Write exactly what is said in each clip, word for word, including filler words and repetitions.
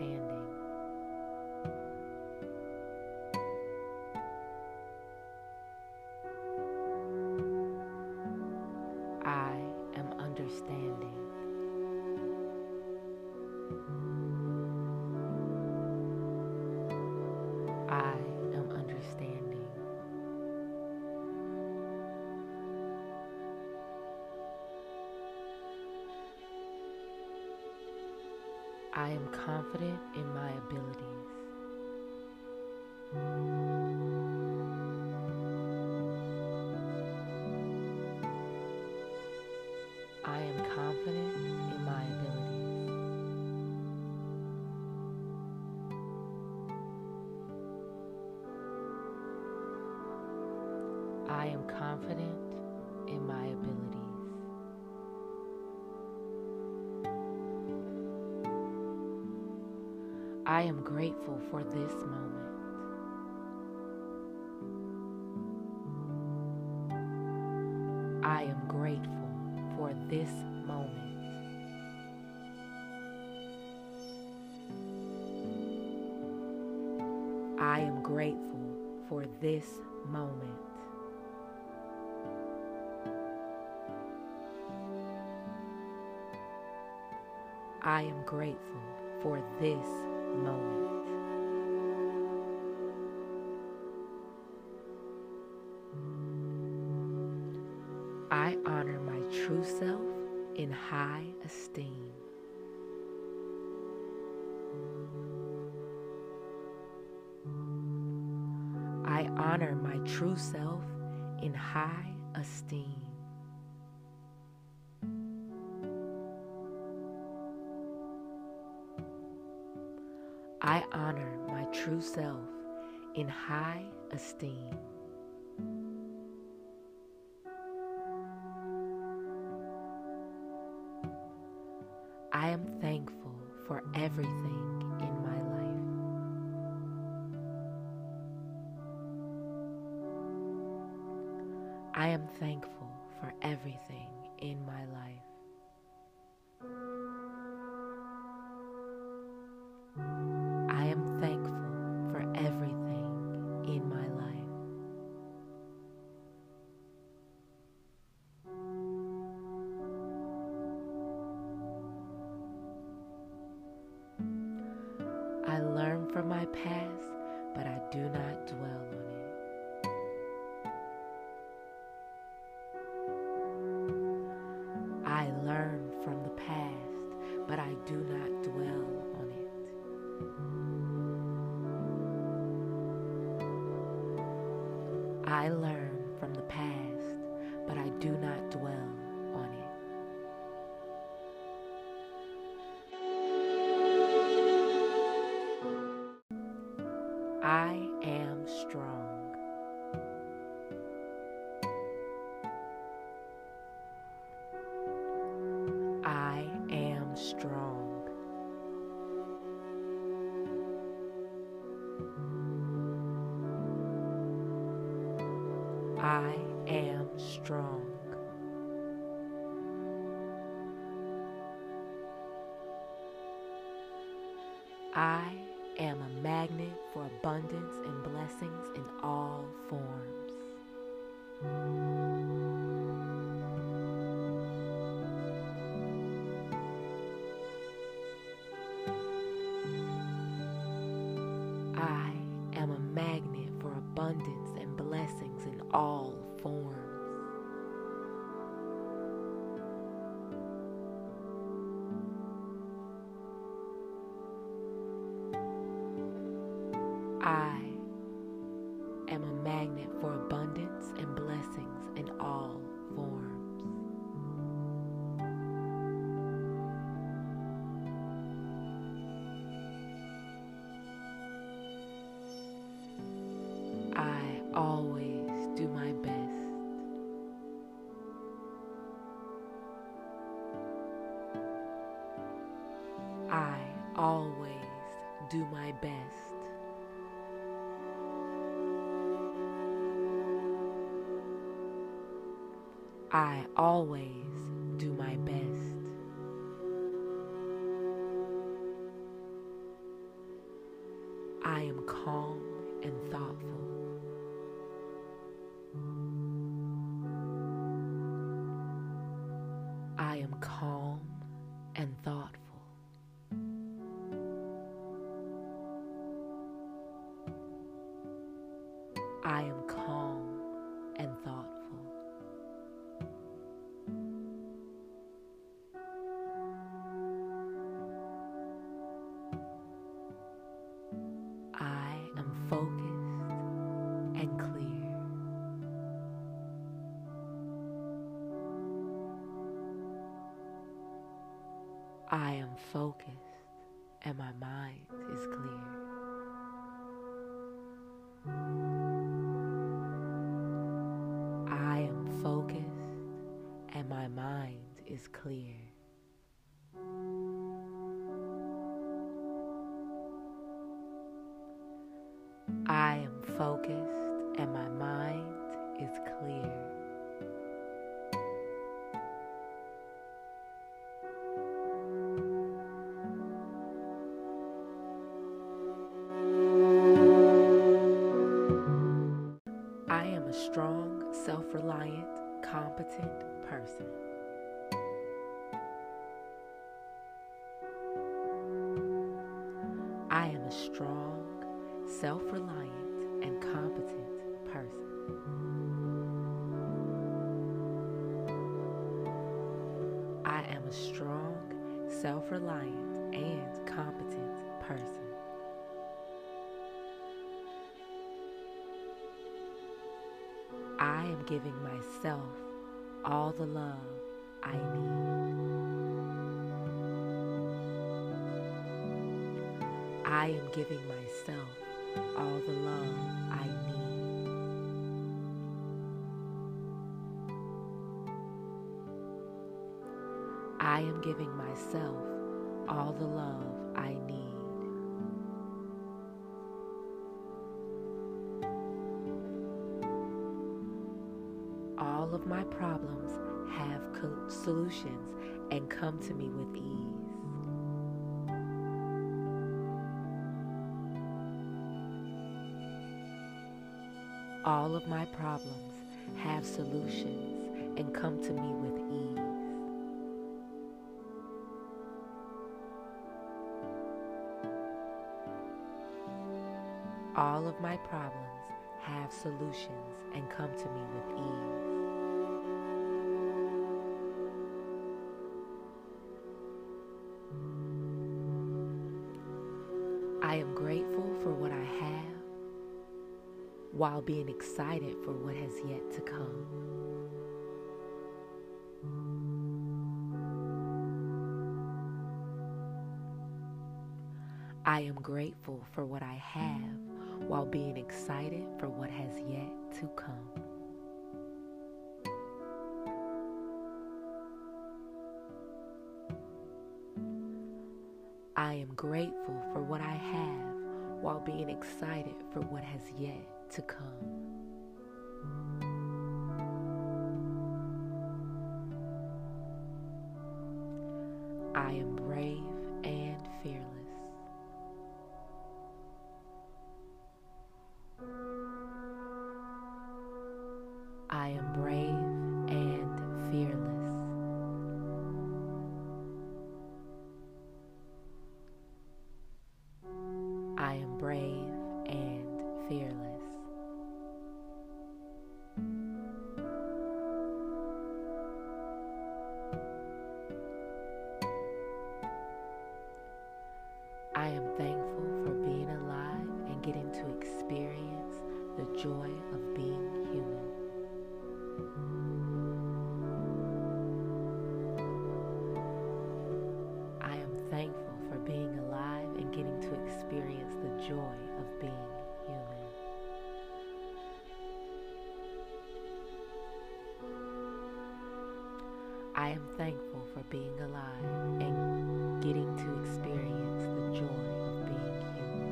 understanding. I am understanding. I am understanding. I am confident in my abilities. I am confident in my abilities. I am confident in my abilities. I am grateful for this moment. I am grateful for this moment. I am grateful for this moment. I am grateful for this moment. I honor my true self in high esteem. I honor my true self in high esteem. I honor my true self in high esteem. I am thankful for everything in my life. I am thankful for everything in my life. I am thankful for everything in my I learn from my past, but I do not dwell on it. I learn from the past, but I do not dwell on it. I learn from the past, but I do not dwell on it. I am strong. I am strong. I am strong. I I am a magnet for abundance and blessings in all forms. I am a magnet for abundance and blessings in all forms. I am a magnet for abundance and blessings in all forms. I always do my best. I always do my best. I always do my best. I am calm and thoughtful. I am calm and thoughtful. I am calm and thoughtful. I am focused and clear. I am focused and my mind is clear. My mind is clear. I am focused and my mind is clear. I am a strong, self-reliant, competent person. I am a strong, self-reliant, and competent person. I am a strong, self-reliant, and competent person. I am giving myself all the love I need. I am giving myself all the love I need. I am giving myself all the love I need. All of my problems have solutions and come to me with ease. All of my problems have solutions and come to me with ease. All of my problems have solutions and come to me with ease. I am grateful for what I have while being excited for what has yet to come. I am grateful for what I have while being excited for what has yet to come. I am grateful for what I have while being excited for what has yet to come. I am brave and fearless. I am brave and fearless. I am brave and fearless. I am thankful for being alive and getting to experience the joy of being human. I am thankful for being alive and getting to experience the joy of being human. I am thankful for being alive and getting to experience the joy of being human.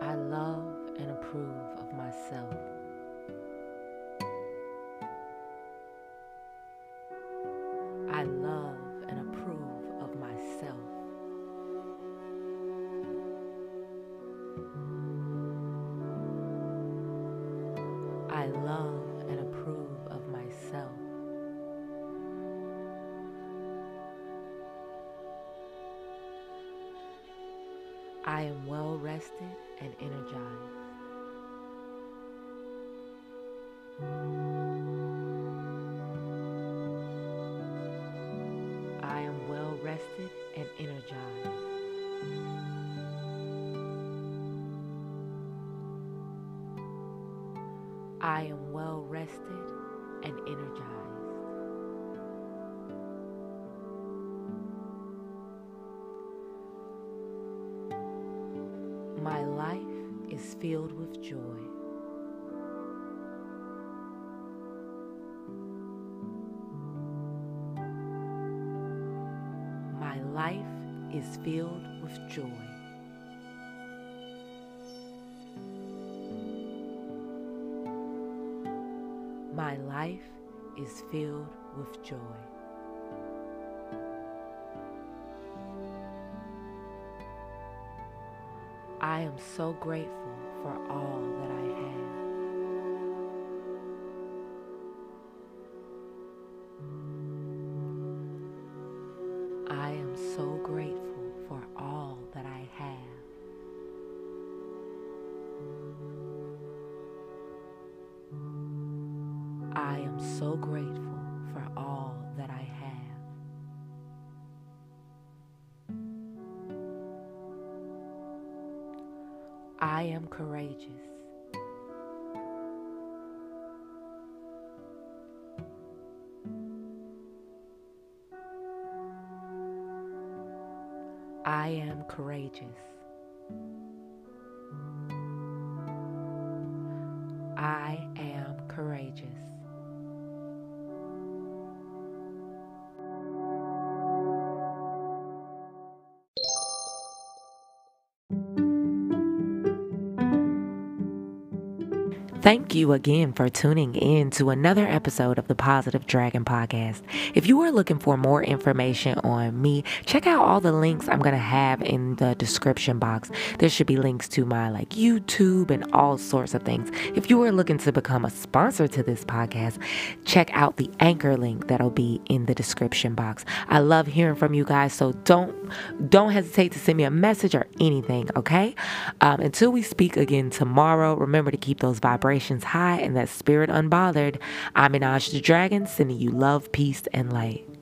I love and approve of myself. I love and I love and approve of myself. I am well rested and energized. I am well rested and energized. I am well rested and energized. My life is filled with joy. My life is filled with joy. My life is filled with joy. I am so grateful for all that I have. I am so grateful for all that I have. I am so grateful for all that I have. I am courageous. I am courageous. I am courageous. Thank you again for tuning in to another episode of the Positive Dragon Podcast. If you are looking for more information on me, check out all the links I'm going to have in the description box. There should be links to my like YouTube and all sorts of things. If you are looking to become a sponsor to this podcast, check out the Anchor link that'll be in the description box. I love hearing from you guys, so don't don't hesitate to send me a message or anything, okay? Um, until we speak again tomorrow, remember to keep those vibrations high and that spirit unbothered. I'm Minaj the Dragon, sending you love, peace, and light.